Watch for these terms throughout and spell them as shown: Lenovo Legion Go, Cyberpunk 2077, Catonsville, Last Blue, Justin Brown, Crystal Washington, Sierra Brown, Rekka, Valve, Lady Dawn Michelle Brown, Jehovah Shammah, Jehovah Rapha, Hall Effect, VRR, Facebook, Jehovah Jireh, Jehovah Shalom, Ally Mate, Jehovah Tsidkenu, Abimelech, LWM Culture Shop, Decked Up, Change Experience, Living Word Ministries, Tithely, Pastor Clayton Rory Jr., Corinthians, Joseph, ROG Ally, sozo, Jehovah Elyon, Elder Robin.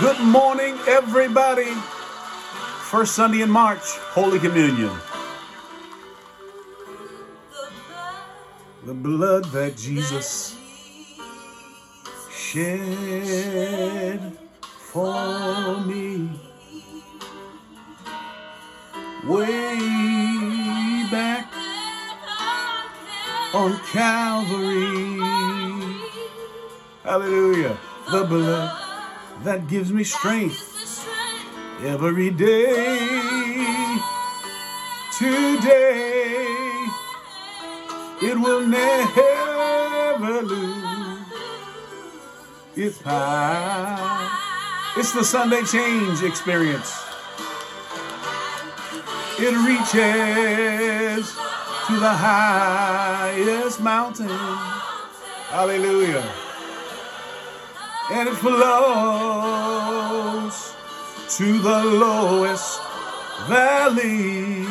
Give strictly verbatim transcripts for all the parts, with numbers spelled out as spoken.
Good morning, everybody. First Sunday in March, Holy Communion. The blood that Jesus shed for me way back on Calvary. Hallelujah. The blood that gives me strength every day. Today it will never lose its power. It's the Sunday Change Experience. It reaches to the highest mountain. Hallelujah. And it flows to the lowest valley.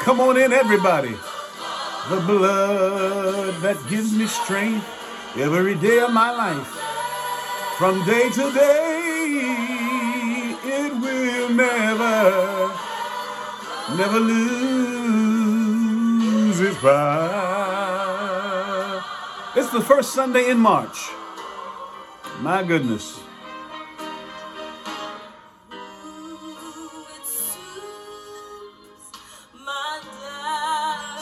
Come on in, everybody. The blood that gives me strength every day of my life. From day to day, it will never, never lose its power. It's the first Sunday in March. My goodness.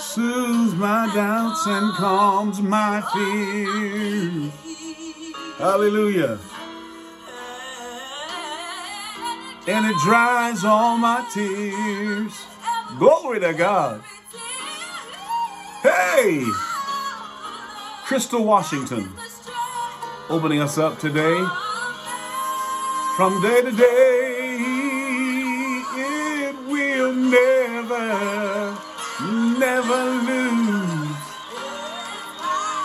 Soothes my doubts and calms my fears. Hallelujah. And it dries all my tears. Glory to God. Hey! Crystal Washington opening us up today. From day to day, it will never, never lose.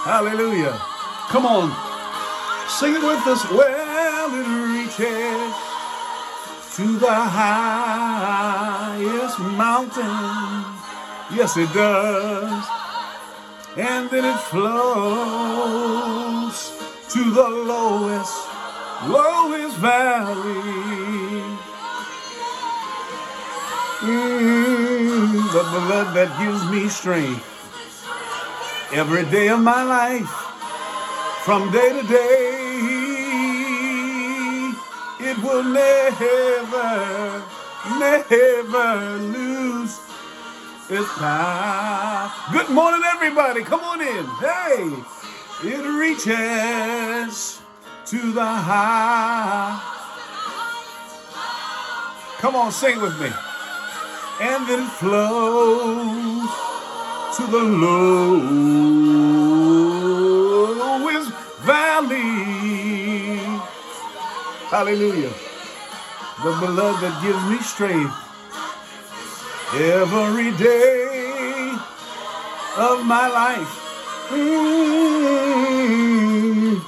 Hallelujah. Come on. Sing it with us. Well, it reaches to the highest mountain. Yes, it does. And then it flows to the lowest, lowest valley. Mm, the blood that gives me strength every day of my life. From day to day, it will never, never lose its power. Good morning, everybody. Come on in. Hey, it reaches to the high. Come on, sing with me. And then flows to the lowest valley. Hallelujah. The blood that gives me strength every day of my life. Mm,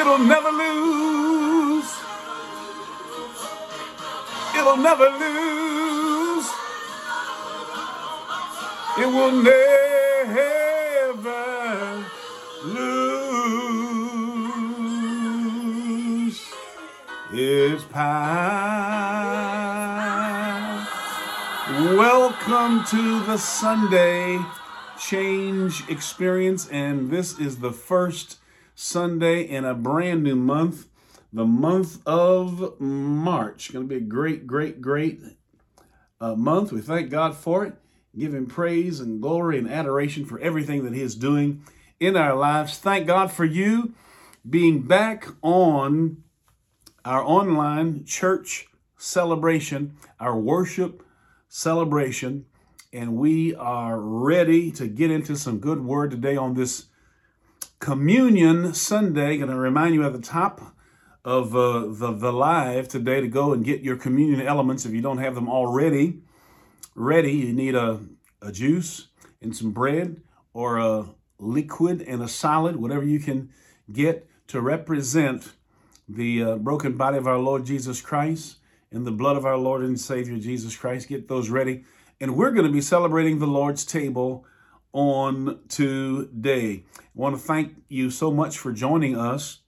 it'll never lose. It'll never lose. It will never lose its power. Welcome to the Sunday Change Experience, and this is the first Sunday in a brand new month, the month of March. Going to be a great, great, great uh, month. We thank God for it. Give him praise and glory and adoration for everything that he is doing in our lives. Thank God for you being back on our online church celebration, our worship celebration. And we are ready to get into some good word today on this Communion Sunday. Going to remind you at the top of uh, the, the live today to go and get your communion elements if you don't have them already. Ready, you need a, a juice and some bread, or a liquid and a solid, whatever you can get to represent the uh, broken body of our Lord Jesus Christ and the blood of our Lord and Savior Jesus Christ. Get those ready. And we're going to be celebrating the Lord's table on today. I want to thank you so much for joining us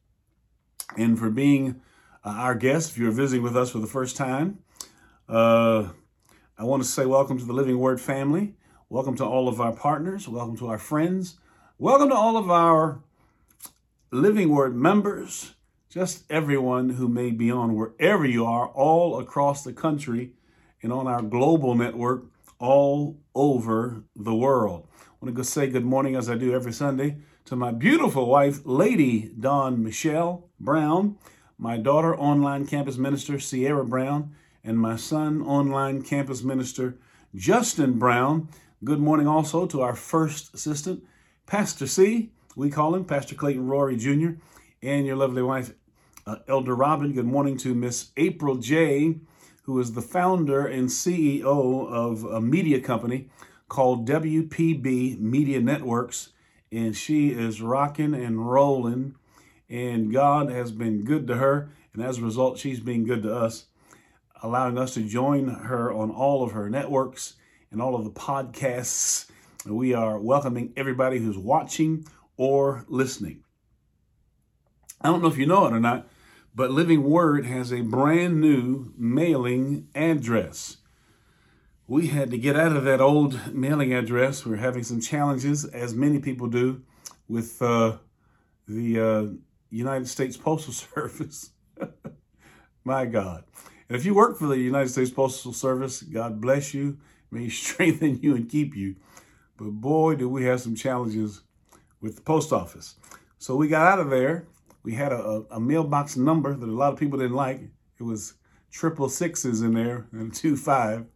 and for being uh, our guest. If you're visiting with us for the first time, uh, I want to say welcome to the Living Word family. Welcome to all of our partners. Welcome to our friends. Welcome to all of our Living Word members, just everyone who may be on, wherever you are, all across the country and on our global network all over the world. I want to say good morning, as I do every Sunday, to my beautiful wife, Lady Dawn Michelle Brown, my daughter, online campus minister, Sierra Brown, and my son, online campus minister, Justin Brown. Good morning also to our first assistant, Pastor C, we call him, Pastor Clayton Rory Junior, and your lovely wife, uh, Elder Robin. Good morning to Miss April J, who is the founder and C E O of a media company called W P B Media Networks, and she is rocking and rolling, and God has been good to her, and as a result, she's being good to us, allowing us to join her on all of her networks and all of the podcasts. We are welcoming everybody who's watching or listening. I don't know if you know it or not, but Living Word has a brand new mailing address. We had to get out of that old mailing address. We're having some challenges, as many people do, with uh, the uh, United States Postal Service. My God. And if you work for the United States Postal Service, God bless you. May He strengthen you and keep you. But boy, do we have some challenges with the post office. So we got out of there. We had a, a mailbox number that a lot of people didn't like. It was triple sixes in there and two five.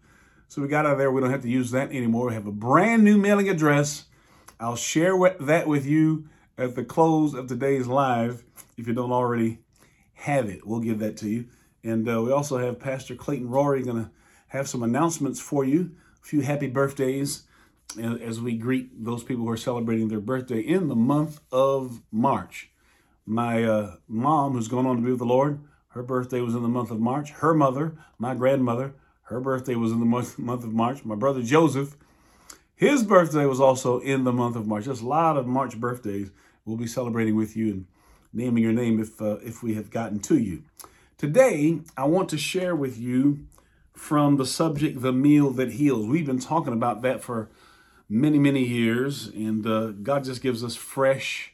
So we got out of there. We don't have to use that anymore. We have a brand new mailing address. I'll share that with you at the close of today's live if you don't already have it. We'll give that to you. And uh, we also have Pastor Clayton Rory going to have some announcements for you. A few happy birthdays as we greet those people who are celebrating their birthday in the month of March. My uh, mom, who's gone on to be with the Lord, her birthday was in the month of March. Her mother, my grandmother, her birthday was in the month, month of March. My brother Joseph, his birthday was also in the month of March. There's a lot of March birthdays we'll be celebrating with you and naming your name if uh, if we have gotten to you. Today, I want to share with you from the subject, the meal that heals. We've been talking about that for many, many years, and uh, God just gives us fresh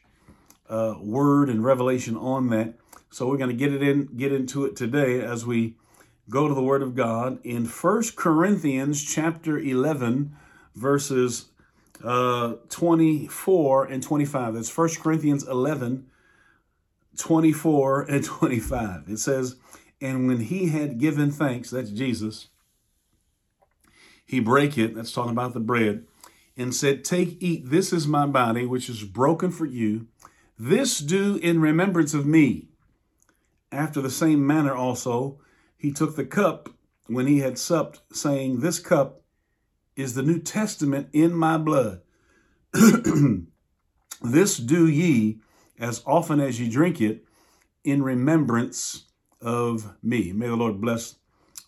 uh, word and revelation on that. So we're going to get it in, get into it today as we go to the Word of God in First Corinthians chapter eleven, verses uh, twenty-four and twenty-five. That's First Corinthians eleven. twenty-four and twenty-five. It says, and when he had given thanks, that's Jesus, he brake it, that's talking about the bread, and said, take, eat, this is my body, which is broken for you. This do in remembrance of me. After the same manner also, he took the cup when he had supped, saying, this cup is the New Testament in my blood. This do ye as often as you drink it, in remembrance of me. May the Lord bless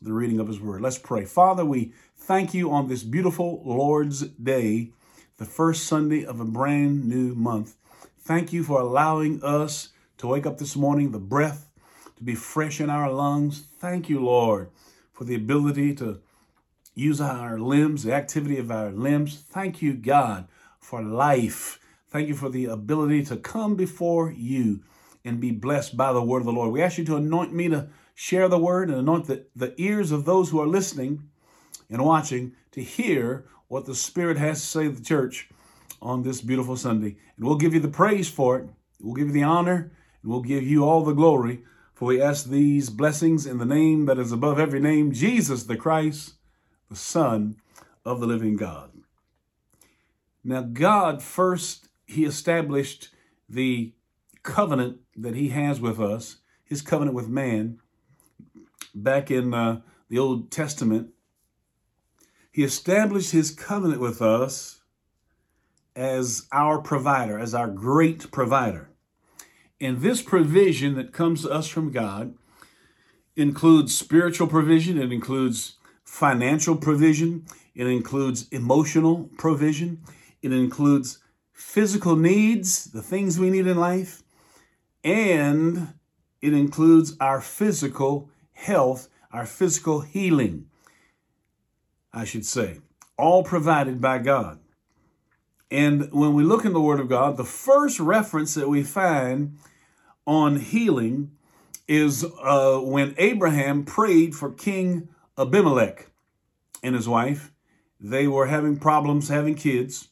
the reading of his word. Let's pray. Father, we thank you on this beautiful Lord's Day, the first Sunday of a brand new month. Thank you for allowing us to wake up this morning, the breath to be fresh in our lungs. Thank you, Lord, for the ability to use our limbs, the activity of our limbs. Thank you, God, for life. Thank you for the ability to come before you and be blessed by the word of the Lord. We ask you to anoint me to share the word and anoint the, the ears of those who are listening and watching to hear what the Spirit has to say to the church on this beautiful Sunday. And we'll give you the praise for it. We'll give you the honor, and we'll give you all the glory. For we ask these blessings in the name that is above every name, Jesus the Christ, the Son of the living God. Now, God first He established the covenant that he has with us, his covenant with man. Back in uh, the Old Testament, he established his covenant with us as our provider, as our great provider. And this provision that comes to us from God includes spiritual provision, it includes financial provision, it includes emotional provision, It includes physical needs, the things we need in life, and it includes our physical health, our physical healing, I should say, all provided by God. And when we look in the Word of God, the first reference that we find on healing is uh, when Abraham prayed for King Abimelech and his wife. They were having problems having kids.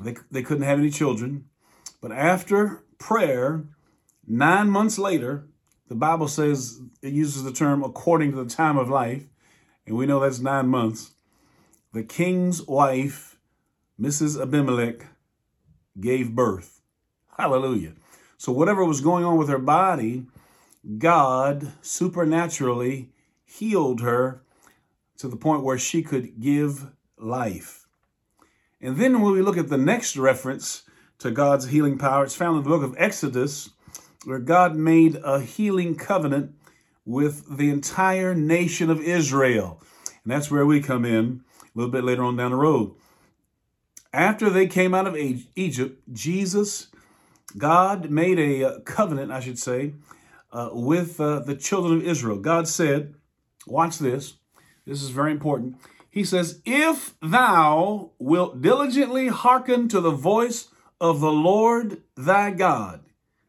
They, they couldn't have any children. But after prayer, nine months later, the Bible says, it uses the term according to the time of life, and we know that's nine months, the king's wife, Missus Abimelech, gave birth. Hallelujah. So whatever was going on with her body, God supernaturally healed her to the point where she could give life. And then when we look at the next reference to God's healing power, it's found in the book of Exodus, where God made a healing covenant with the entire nation of Israel. And that's where we come in a little bit later on down the road. After they came out of Egypt, Jesus, God made a covenant, I should say, Uh, with uh, the children of Israel. God said, watch this, this is very important. He says, if thou wilt diligently hearken to the voice of the Lord thy God.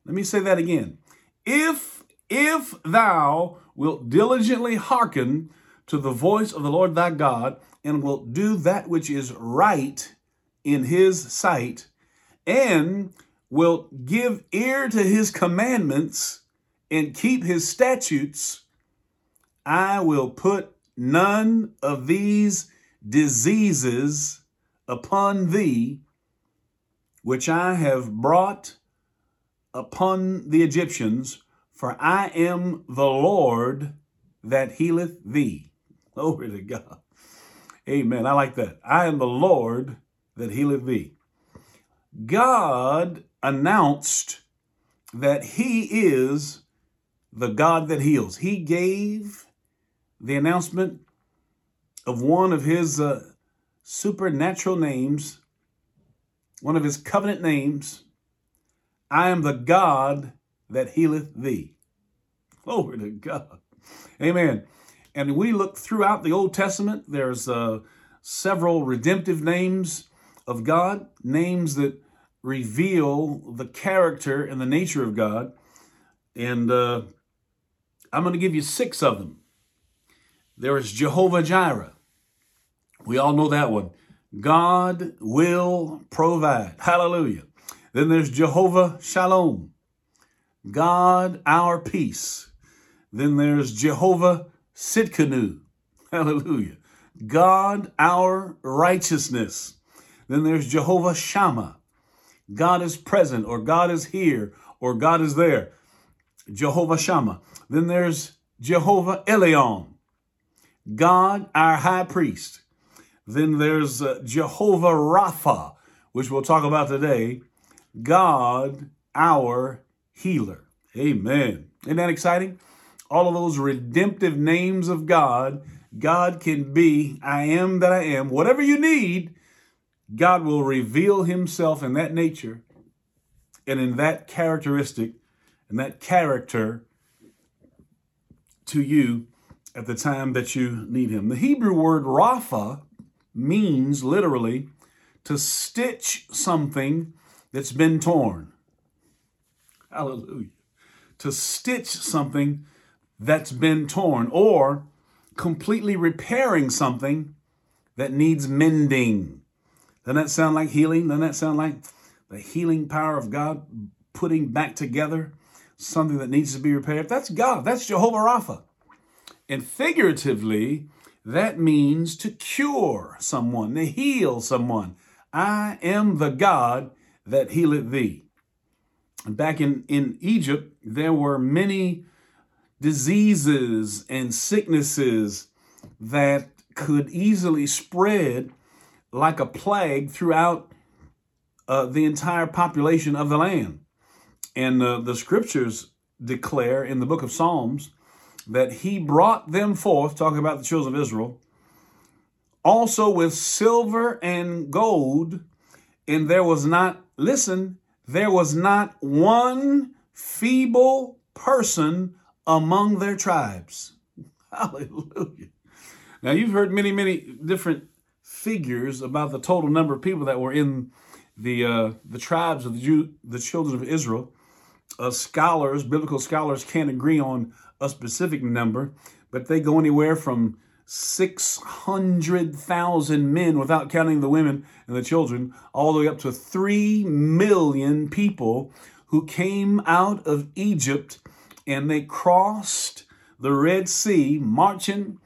Let me say that again. If, if thou wilt diligently hearken to the voice of the Lord thy God, and wilt do that which is right in his sight, and wilt give ear to his commandments, and keep his statutes, I will put none of these diseases upon thee, which I have brought upon the Egyptians, for I am the Lord that healeth thee. Glory to God. Amen. I like that. I am the Lord that healeth thee. God announced that he is the God that heals. He gave the announcement of one of his uh, supernatural names, one of his covenant names. I am the God that healeth thee. Glory to God. Amen. And we look throughout the Old Testament, there's uh, several redemptive names of God, names that reveal the character and the nature of God. And uh, I'm going to give you six of them. There is Jehovah Jireh. We all know that one. God will provide. Hallelujah. Then there's Jehovah Shalom. God, our peace. Then there's Jehovah Tsidkenu. Hallelujah. God, our righteousness. Then there's Jehovah Shammah. God is present, or God is here, or God is there. Jehovah Shammah. Then there's Jehovah Elyon, God, our high priest. Then there's uh, Jehovah Rapha, which we'll talk about today, God, our healer. Amen. Isn't that exciting? All of those redemptive names of God, God can be, I am that I am. Whatever you need, God will reveal himself in that nature and in that characteristic and that character to you at the time that you need him. The Hebrew word Rapha means literally to stitch something that's been torn. Hallelujah. To stitch something that's been torn, or completely repairing something that needs mending. Doesn't that sound like healing? Doesn't that sound like the healing power of God putting back together something that needs to be repaired? That's God. That's Jehovah Rapha. And figuratively, that means to cure someone, to heal someone. I am the God that healeth thee. Back in, in Egypt, there were many diseases and sicknesses that could easily spread like a plague throughout uh, the entire population of the land. And uh, the scriptures declare in the book of Psalms that he brought them forth, talking about the children of Israel, also with silver and gold, and there was not, listen, there was not one feeble person among their tribes. Hallelujah. Now, you've heard many, many different figures about the total number of people that were in the uh, the tribes of the, Jew, the children of Israel. Uh, scholars, biblical scholars can't agree on a specific number, but they go anywhere from six hundred thousand men, without counting the women and the children, all the way up to three million people who came out of Egypt, and they crossed the Red Sea, marching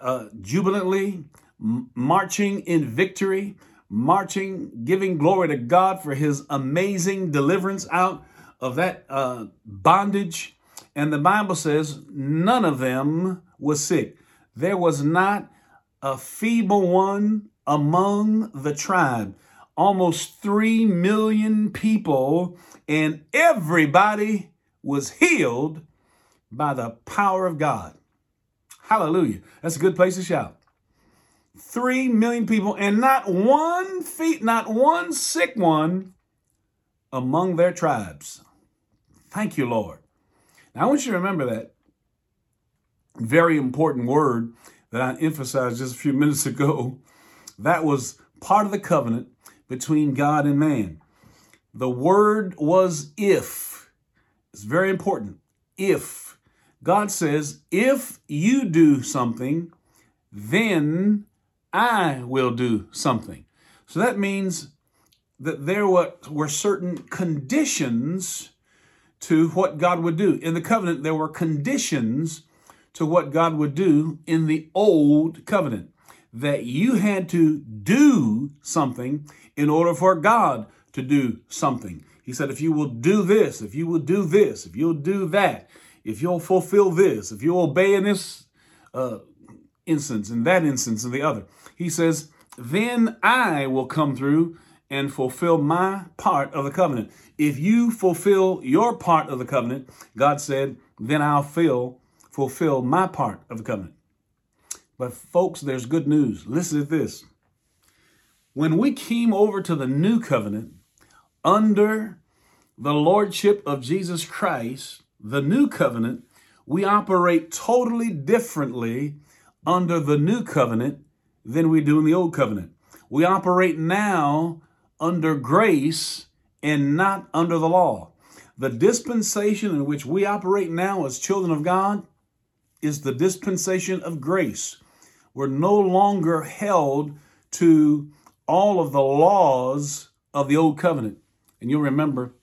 uh, jubilantly, m- marching in victory, marching, giving glory to God for his amazing deliverance out of that uh, bondage. And the Bible says none of them was sick. There was not a feeble one among the tribe. Almost three million people, and everybody was healed by the power of God. Hallelujah. That's a good place to shout. Three million people, and not one feet, not one sick one among their tribes. Thank you, Lord. Now, I want you to remember that very important word that I emphasized just a few minutes ago. That was part of the covenant between God and man. The word was if. It's very important. If. God says, if you do something, then I will do something. So that means that there were, were certain conditions to what God would do. In the covenant, there were conditions to what God would do in the old covenant, that you had to do something in order for God to do something. He said, if you will do this, if you will do this, if you'll do that, if you'll fulfill this, if you'll obey in this uh, instance, in that instance, and the other. He says, then I will come through and fulfill my part of the covenant. If you fulfill your part of the covenant, God said, then I'll fill, fulfill my part of the covenant. But folks, there's good news. Listen to this. When we came over to the new covenant under the lordship of Jesus Christ, the new covenant, we operate totally differently under the new covenant than we do in the old covenant. We operate now under grace and not under the law. The dispensation in which we operate now as children of God is the dispensation of grace. We're no longer held to all of the laws of the old covenant. And you'll remember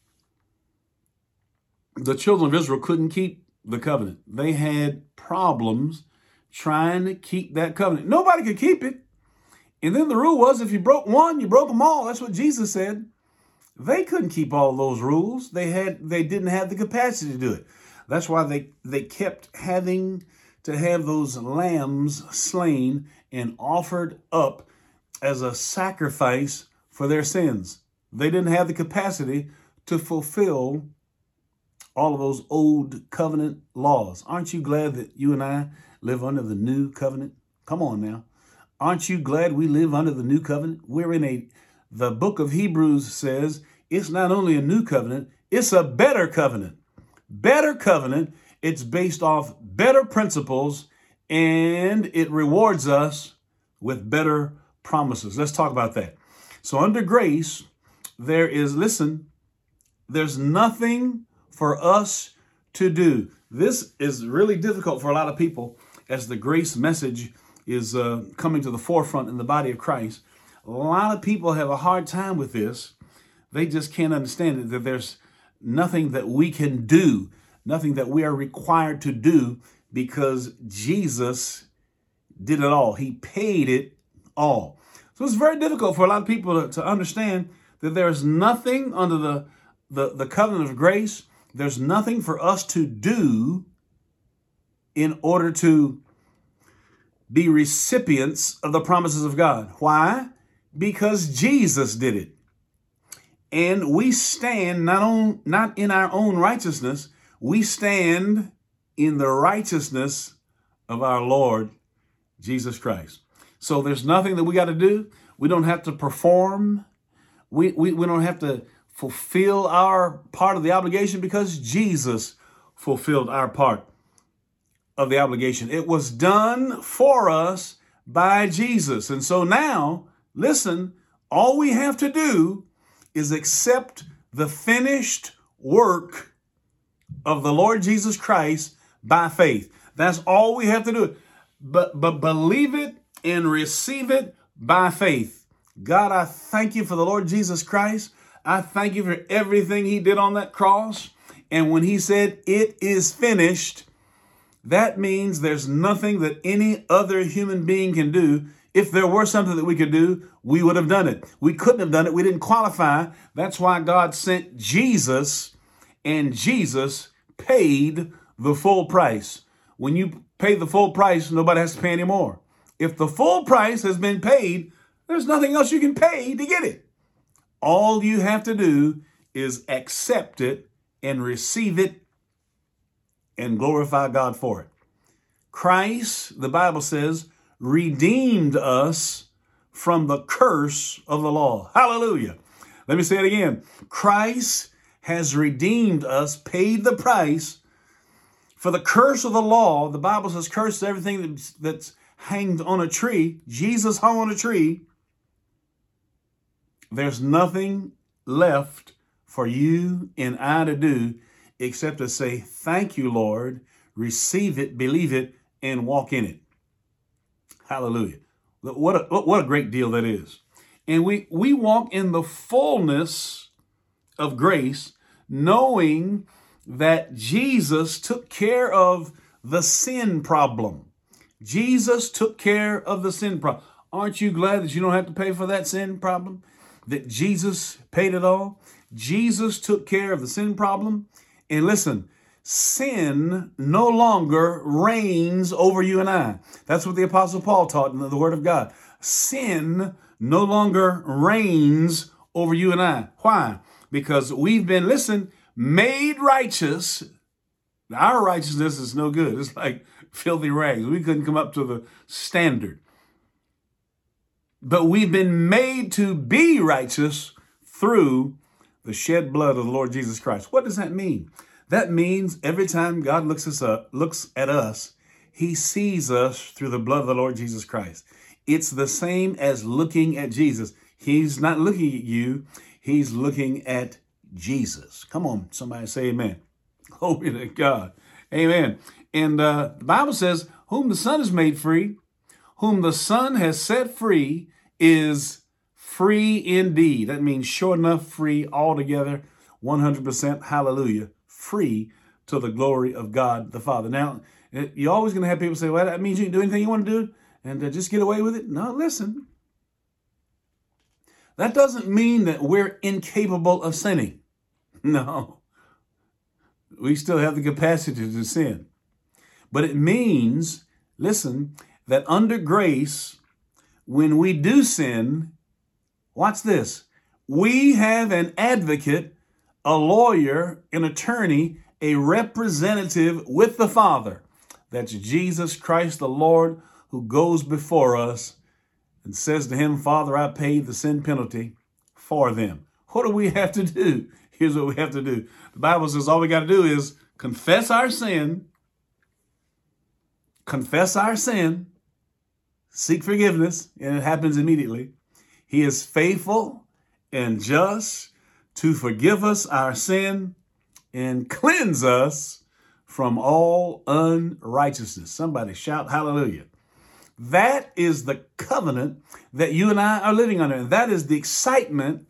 the children of Israel couldn't keep the covenant. They had problems trying to keep that covenant. Nobody could keep it. And then the rule was, if you broke one, you broke them all. That's what Jesus said. They couldn't keep all those rules. They had, they didn't have the capacity to do it. That's why they, they kept having to have those lambs slain and offered up as a sacrifice for their sins. They didn't have the capacity to fulfill all of those old covenant laws. Aren't you glad that you and I live under the new covenant? Come on now. Aren't you glad we live under the new covenant? We're in a, the book of Hebrews says, it's not only a new covenant, it's a better covenant. Better covenant, it's based off better principles, and it rewards us with better promises. Let's talk about that. So under grace, there is, listen, there's nothing for us to do. This is really difficult for a lot of people as the grace message is uh, coming to the forefront in the body of Christ. A lot of people have a hard time with this. They just can't understand it, that there's nothing that we can do, nothing that we are required to do, because Jesus did it all. He paid it all. So it's very difficult for a lot of people to, to understand that there's nothing under the, the, the covenant of grace. There's nothing for us to do in order to be recipients of the promises of God. Why? Because Jesus did it. And we stand not on, not in our own righteousness, we stand in the righteousness of our Lord Jesus Christ. So there's nothing that we got to do. We don't have to perform. we, we, we don't have to fulfill our part of the obligation because Jesus fulfilled our part of the obligation. It was done for us by Jesus. And so now, listen, all we have to do is accept the finished work of the Lord Jesus Christ by faith. That's all we have to do. But, but believe it and receive it by faith. God, I thank you for the Lord Jesus Christ. I thank you for everything he did on that cross. And when he said, it is finished, that means there's nothing that any other human being can do. If there were something that we could do, we would have done it. We couldn't have done it. We didn't qualify. That's why God sent Jesus, and Jesus paid the full price. When you pay the full price, nobody has to pay any more. If the full price has been paid, there's nothing else you can pay to get it. All you have to do is accept it and receive it and glorify God for it. Christ, the Bible says, redeemed us from the curse of the law. Hallelujah. Let me say it again. Christ has redeemed us, paid the price for the curse of the law. The Bible says, curse everything that's, that's hanged on a tree. Jesus hung on a tree. There's nothing left for you and I to do except to say, thank you, Lord, receive it, believe it, and walk in it. Hallelujah. What a, what a great deal that is. And we, we walk in the fullness of grace, knowing that Jesus took care of the sin problem. Jesus took care of the sin problem. Aren't you glad that you don't have to pay for that sin problem? That Jesus paid it all? Jesus took care of the sin problem. And listen, sin no longer reigns over you and I. That's what the Apostle Paul taught in the Word of God. Sin no longer reigns over you and I. Why? Because we've been, listen, made righteous. Our righteousness is no good. It's like filthy rags. We couldn't come up to the standard. But we've been made to be righteous through the shed blood of the Lord Jesus Christ. What does that mean? That means every time God looks us up, looks at us, he sees us through the blood of the Lord Jesus Christ. It's the same as looking at Jesus. He's not looking at you. He's looking at Jesus. Come on, somebody say amen. Glory to God. Amen. And uh, the Bible says, whom the Son has made free, whom the Son has set free is free indeed. That means sure enough, free altogether, one hundred percent. Hallelujah. Free to the glory of God the Father. Now, you're always going to have people say, well, that means you can do anything you want to do and uh, just get away with it. No, listen. That doesn't mean that we're incapable of sinning. No. We still have the capacity to sin. But it means, listen, that under grace, when we do sin, watch this, we have an advocate, a lawyer, an attorney, a representative with the Father. That's Jesus Christ, the Lord, who goes before us and says to him, Father, I paid the sin penalty for them. What do we have to do? Here's what we have to do. The Bible says all we got to do is confess our sin, confess our sin, seek forgiveness, and it happens immediately. He is faithful and just to forgive us our sin and cleanse us from all unrighteousness. Somebody shout hallelujah. That is the covenant that you and I are living under. And that is the excitement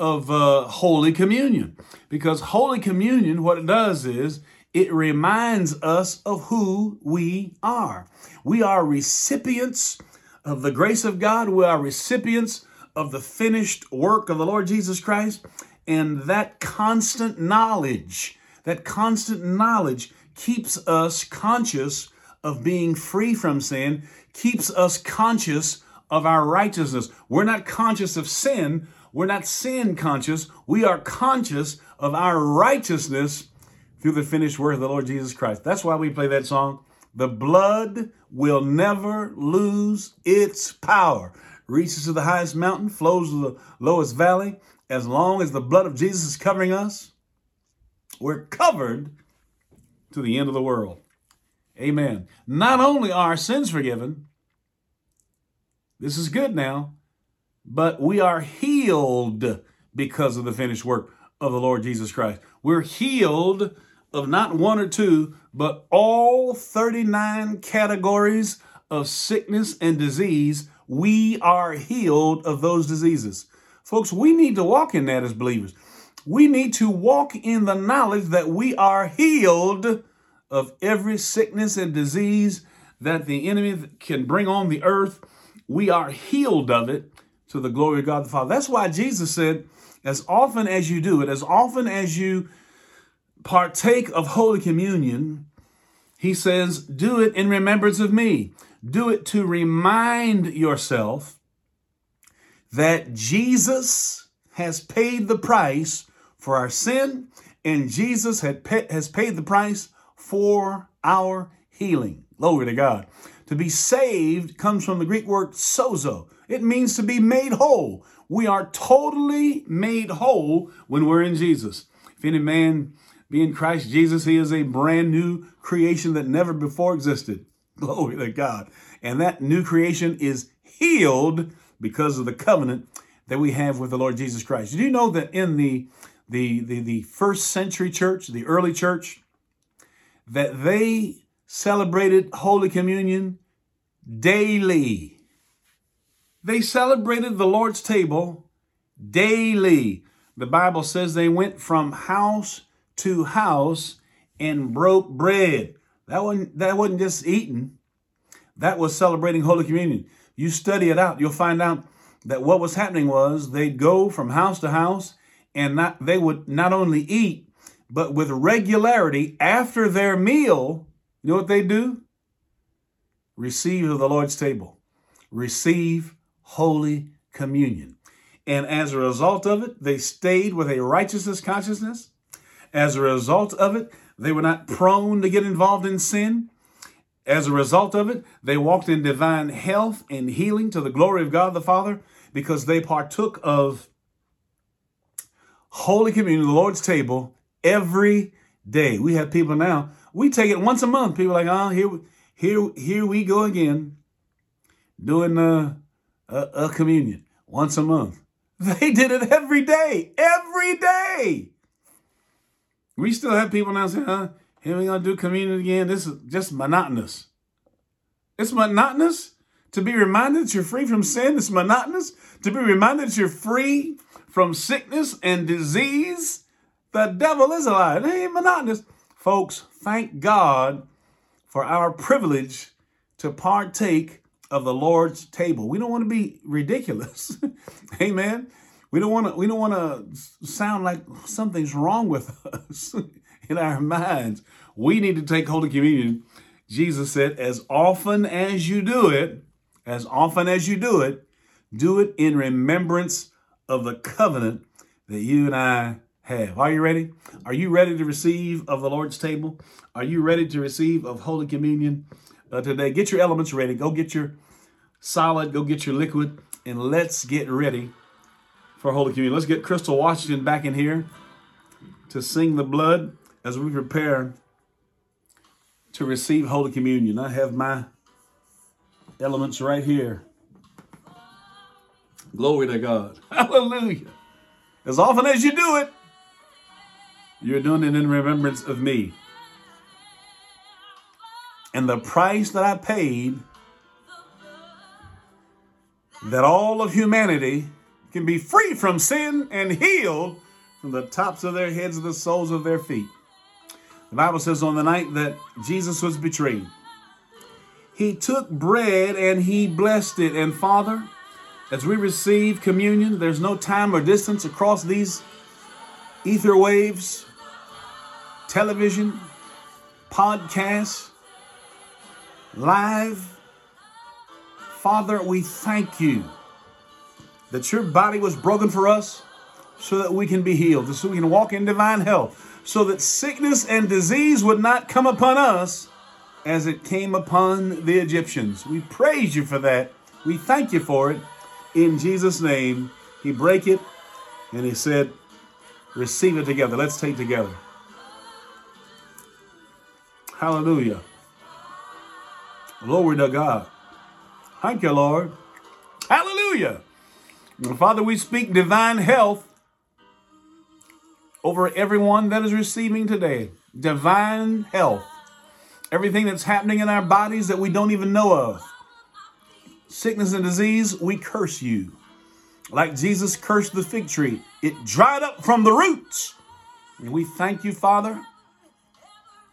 of uh, Holy Communion. Because Holy Communion, what it does is it reminds us of who we are. We are recipients of the grace of God. We are recipients of the finished work of the Lord Jesus Christ. And that constant knowledge, that constant knowledge keeps us conscious of being free from sin, keeps us conscious of our righteousness. We're not conscious of sin. We're not sin conscious. We are conscious of our righteousness through the finished work of the Lord Jesus Christ. That's why we play that song. The blood will never lose its power. reaches to the highest mountain, flows to the lowest valley. As long as the blood of Jesus is covering us, we're covered to the end of the world. Amen. Not only are our sins forgiven, this is good now, but we are healed because of the finished work of the Lord Jesus Christ. We're healed of not one or two, but all thirty-nine categories of sickness and disease. We are healed of those diseases. Folks, we need to walk in that as believers. We need to walk in the knowledge that we are healed of every sickness and disease that the enemy can bring on the earth. We are healed of it to the glory of God the Father. That's why Jesus said, as often as you do it, as often as you partake of Holy Communion, he says, do it in remembrance of me. Do it to remind yourself that Jesus has paid the price for our sin, and Jesus had pa- has paid the price for our healing. Glory to God. To be saved comes from the Greek word sozo. It means to be made whole. We are totally made whole when we're in Jesus. If any man be in Christ Jesus, he is a brand new creation that never before existed. Glory to God. And that new creation is healed because of the covenant that we have with the Lord Jesus Christ. Did you know that in the, the, the, the first century church, the early church, that they celebrated Holy Communion daily? They celebrated the Lord's table daily. The Bible says they went from house to house and broke bread. That wasn't, that wasn't just eating. That was celebrating Holy Communion. You study it out, you'll find out that what was happening was they'd go from house to house, and not, they would not only eat, but with regularity after their meal, you know what they do? Receive of the Lord's table. Receive Holy Communion. And as a result of it, they stayed with a righteousness consciousness. As a result of it, they were not prone to get involved in sin. As a result of it, they walked in divine health and healing to the glory of God the Father, because they partook of Holy Communion, the Lord's table, every day. We have people now, we take it once a month. People are like, oh, here, here, here we go again, doing uh, a, a communion once a month. They did it every day, every day. We still have people now saying, huh, here we're going to do communion again. This is just monotonous. It's monotonous to be reminded that you're free from sin. It's monotonous to be reminded that you're free from sickness and disease. The devil is a liar. It ain't monotonous. Folks, thank God for our privilege to partake of the Lord's table. We don't want to be ridiculous. Amen. We don't want to, we don't want to sound like something's wrong with us in our minds. We need to take Holy Communion. Jesus said, as often as you do it, as often as you do it, do it in remembrance of the covenant that you and I have. Are you ready? Are you ready to receive of the Lord's table? Are you ready to receive of Holy Communion uh, today? Get your elements ready. Go get your solid, go get your liquid, and let's get ready for Holy Communion. Let's get Crystal Washington back in here to sing the blood as we prepare to receive Holy Communion. I have my elements right here. Glory to God. Hallelujah. As often as you do it, you're doing it in remembrance of me. And the price that I paid, that all of humanity can be free from sin and healed from the tops of their heads to the soles of their feet. The Bible says on the night that Jesus was betrayed, he took bread and he blessed it. And Father, as we receive communion, there's no time or distance across these ether waves, television, podcasts, live. Father, we thank you that your body was broken for us so that we can be healed, so we can walk in divine health, so that sickness and disease would not come upon us as it came upon the Egyptians. We praise you for that. We thank you for it. in Jesus' name. He break it, and he said, receive it together. Let's take together. Hallelujah. Glory to God. Thank you, Lord. Hallelujah. Father, we speak divine health over everyone that is receiving today. Divine health. Everything that's happening in our bodies that we don't even know of. Sickness and disease, we curse you. Like Jesus cursed the fig tree, it dried up from the roots. And we thank you, Father,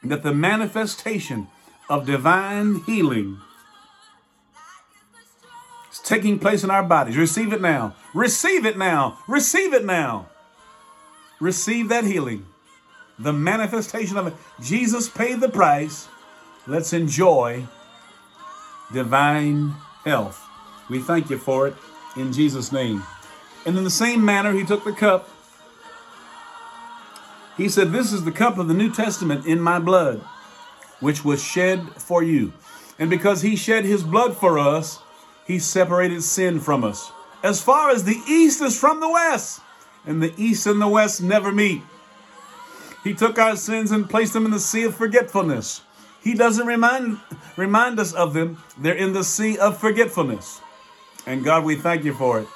that the manifestation of divine healing is taking place in our bodies. Receive it now. Receive it now. Receive it now. Receive that healing. The manifestation of it. Jesus paid the price. Let's enjoy divine health. We thank you for it in Jesus' name. And in the same manner, he took the cup. He said, this is the cup of the New Testament in my blood, which was shed for you. And because he shed his blood for us, he separated sin from us. As far as the east is from the west, and the east and the west never meet. He took our sins and placed them in the sea of forgetfulness. He doesn't remind, remind us of them. They're in the sea of forgetfulness. And God, we thank you for it,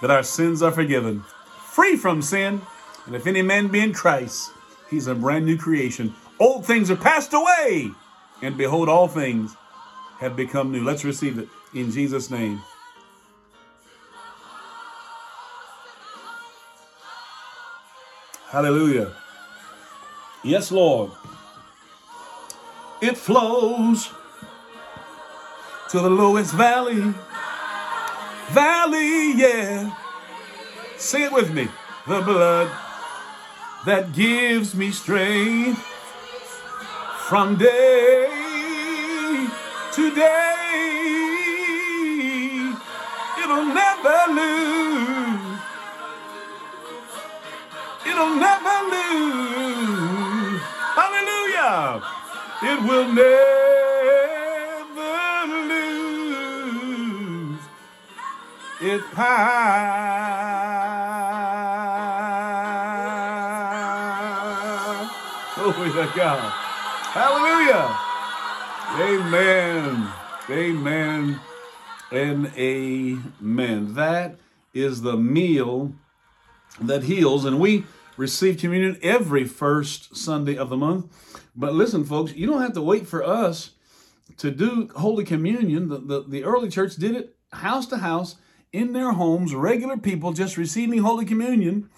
that our sins are forgiven, free from sin. And if any man be in Christ, he's a brand new creation. Old things are passed away, and behold, all things have become new. Let's receive it in Jesus' name. Hallelujah. Yes, Lord. It flows to the lowest valley. Valley, yeah. Sing it with me. The blood that gives me strength from day to day. It'll never lose. It'll never lose. Hallelujah. It will never lose. It power. Glory to God. Hallelujah. Amen. Amen. And amen. That is the meal that heals. And we receive communion every first Sunday of the month. But listen, folks, you don't have to wait for us to do Holy Communion. The, the, the early church did it house to house in their homes, regular people just receiving Holy Communion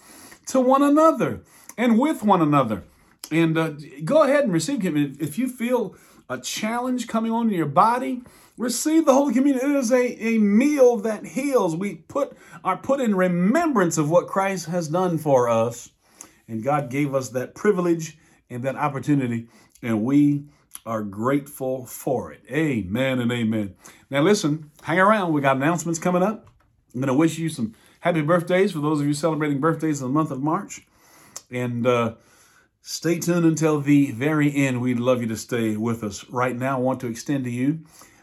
to one another and with one another. And uh, go ahead and receive communion. If you feel a challenge coming on in your body, receive the Holy Communion. It is a, a meal that heals. We put are put in remembrance of what Christ has done for us. And God gave us that privilege and that opportunity, and we are grateful for it. Amen and amen. Now listen, hang around. We got announcements coming up. I'm going to wish you some happy birthdays for those of you celebrating birthdays in the month of March. And uh, stay tuned until the very end. We'd love you to stay with us. Right now, I want to extend to you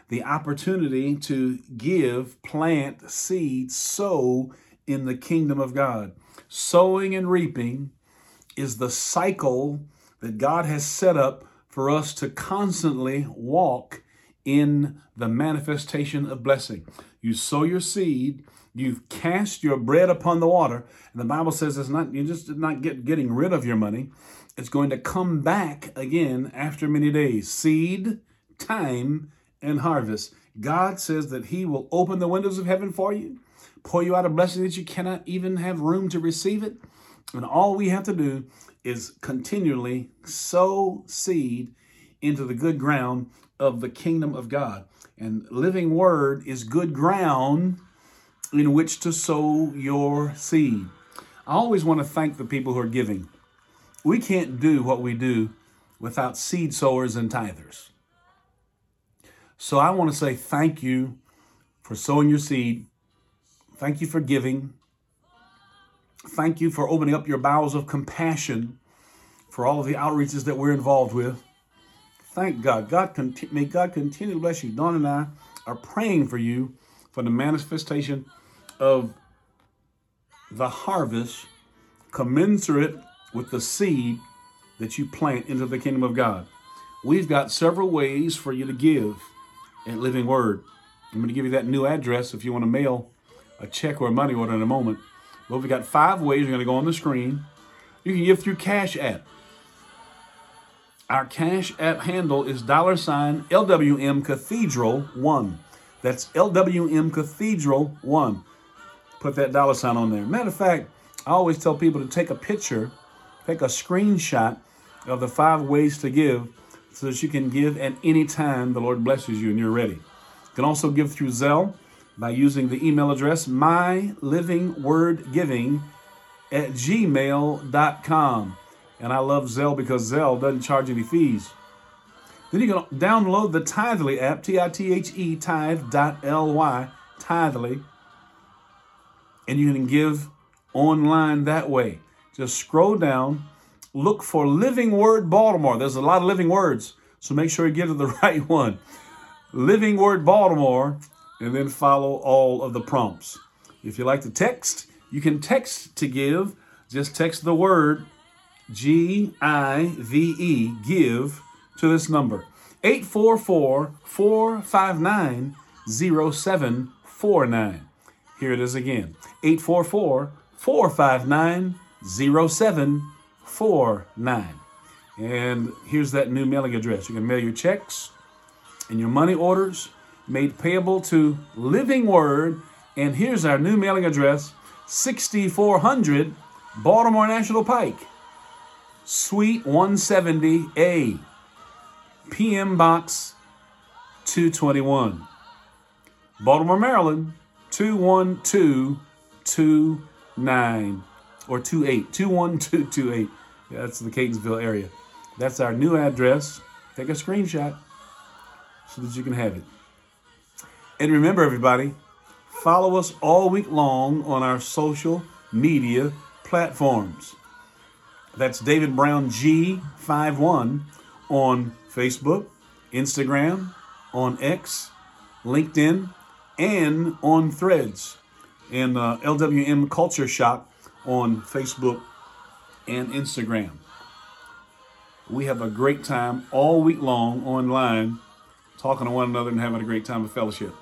the opportunity to give, plant, seed, sow in the kingdom of God. Sowing and reaping is the cycle that God has set up for us to constantly walk in the manifestation of blessing. You sow your seed, you cast your bread upon the water, and the Bible says it's not, you're just not get, getting rid of your money. It's going to come back again after many days. Seed, time, and harvest. God says that he will open the windows of heaven for you, pour you out a blessing that you cannot even have room to receive it. And all we have to do is continually sow seed into the good ground of the kingdom of God. And living word is good ground in which to sow your seed. I always want to thank the people who are giving. We can't do what we do without seed sowers and tithers. So I want to say thank you for sowing your seed. Thank you for giving. Thank you for opening up your bowels of compassion for all of the outreaches that we're involved with. Thank God. God conti- may God continue to bless you. Dawn and I are praying for you for the manifestation of the harvest commensurate with the seed that you plant into the kingdom of God. We've got several ways for you to give at Living Word. I'm going to give you that new address if you want to mail a check or a money order in a moment. But we've got five ways. You're going to go on the screen. You can give through Cash App. Our Cash App handle is dollar sign L W M Cathedral one. That's L W M Cathedral one. Put that dollar sign on there. Matter of fact, I always tell people to take a picture, take a screenshot of the five ways to give so that you can give at any time the Lord blesses you and you're ready. You can also give through Zelle by using the email address my living word giving at gmail dot com. And I love Zelle because Zelle doesn't charge any fees. Then you can download the Tithely app, T I T H E, tithe dot L Y, Tithely. And you can give online that way. Just scroll down, look for Living Word Baltimore. There's a lot of Living Words, so make sure you get to the right one. Living Word Baltimore, and then follow all of the prompts. If you like to text, you can text to give. Just text the word G I V E, give, to this number, eight four four, four five nine, zero seven four nine. Here it is again, eight four four, four five nine, zero seven four nine. And here's that new mailing address. You can mail your checks and your money orders made payable to Living Word. And here's our new mailing address, sixty-four hundred Baltimore National Pike, Suite one seventy A, P M Box two twenty-one, Baltimore, Maryland, two one two two nine, or two eight, two one two two eight. Yeah, that's the Catonsville area. That's our new address. Take a screenshot so that you can have it. And remember, everybody, follow us all week long on our social media platforms. That's David Brown G fifty-one on Facebook, Instagram, on X, LinkedIn, and on Threads, and uh, L W M Culture Shop on Facebook and Instagram. We have a great time all week long online, talking to one another and having a great time of fellowship.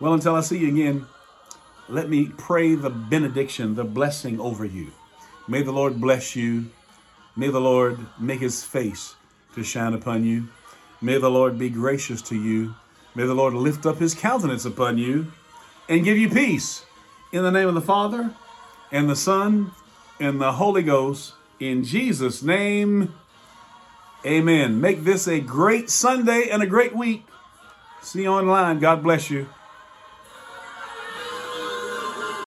Well, until I see you again, let me pray the benediction, the blessing over you. May the Lord bless you. May the Lord make his face to shine upon you. May the Lord be gracious to you. May the Lord lift up his countenance upon you and give you peace. In the name of the Father, and the Son, and the Holy Ghost, in Jesus' name, amen. Make this a great Sunday and a great week. See you online. God bless you.